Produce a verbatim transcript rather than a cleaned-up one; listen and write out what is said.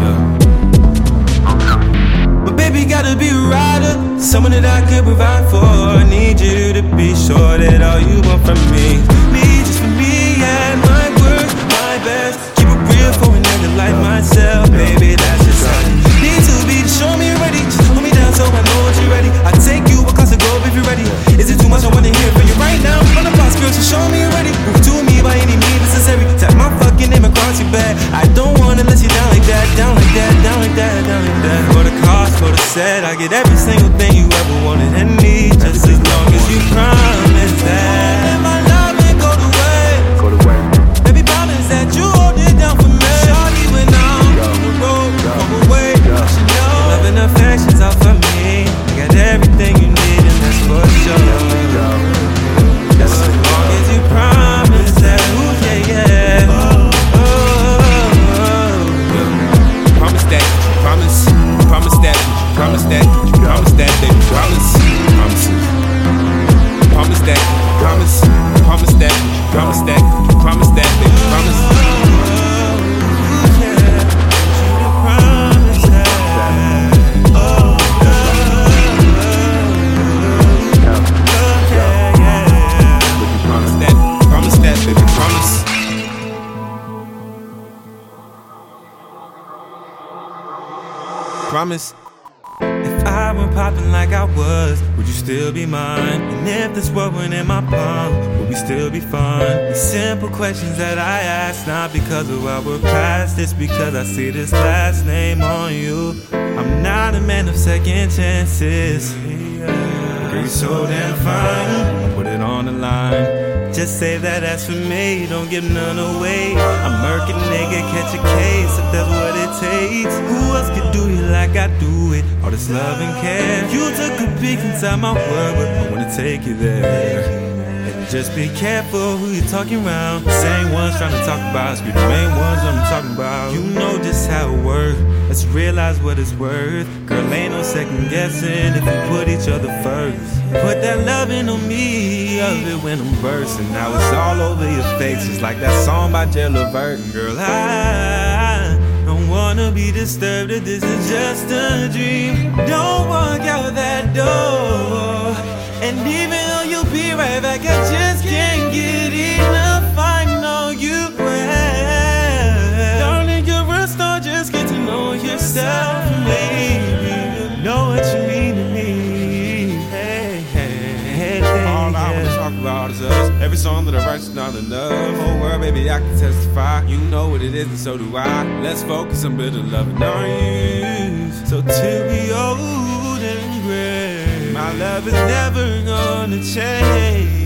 Yeah. But baby, gotta be a rider, someone that I could provide for. I need you to be sure that all you want from me, need just for me and my work, my best. Keep it real for another like myself, baby. That's just how you need to be. Show me you're ready, just hold me down so I know you're ready. I take you across the globe if you're ready. Is it too much? I wanna hear from you right now. I'm on the boss, girl, so show me you're ready. Move to me by any means necessary. Tap my fucking name across your back. I don't wanna let you down like that, down like that, down like that, down like that. For the cost, for the set, I get every single thing you ever wanted and need, just as long as you promise that. Let my love and go to waste. Go to waste. Baby, promise that you hold it down for me. Shawty, when I'm on the road, come away. I should know. Love and affection's out for me. I got everything you need, and that's for sure. Promise. If I were popping like I was, would you still be mine? And if this world went in my palm, would we still be fine? These simple questions that I ask, not because of our past, it's because I see this last name on you. I'm not a man of second chances. Girl, you're so damn fine, put it on the line. Just say that that's for me, don't give none away. I'm murking, nigga, catch a case if that's what it takes. Who else could do it like I do it? All this love and care. You took a peek inside my world, but I wanna take you there. And just be careful who you're talking around. The same ones trying to talk about us, be the main ones I'm talking about. You know just how it works. Let's realize what it's worth. Girl, ain't no second guessing if we put each other first. Put that loving on me, of it when I'm bursting. Now it's all over your face, just like that song by Jay LaVert. Girl, I don't wanna be disturbed if this is just a dream. Don't walk out that door, and even though you'll be right back, I just can't get enough. I know you have. Darling, you're a star, just get to know yourself, baby. You know what you mean to me. Hey, hey, hey, hey. All I wanna talk about is us. Every song that I write's not enough. Whole world, baby, I can testify. You know what it is, and so do I. Let's focus on better loving on you. So till we old and gray, my love is never gonna change.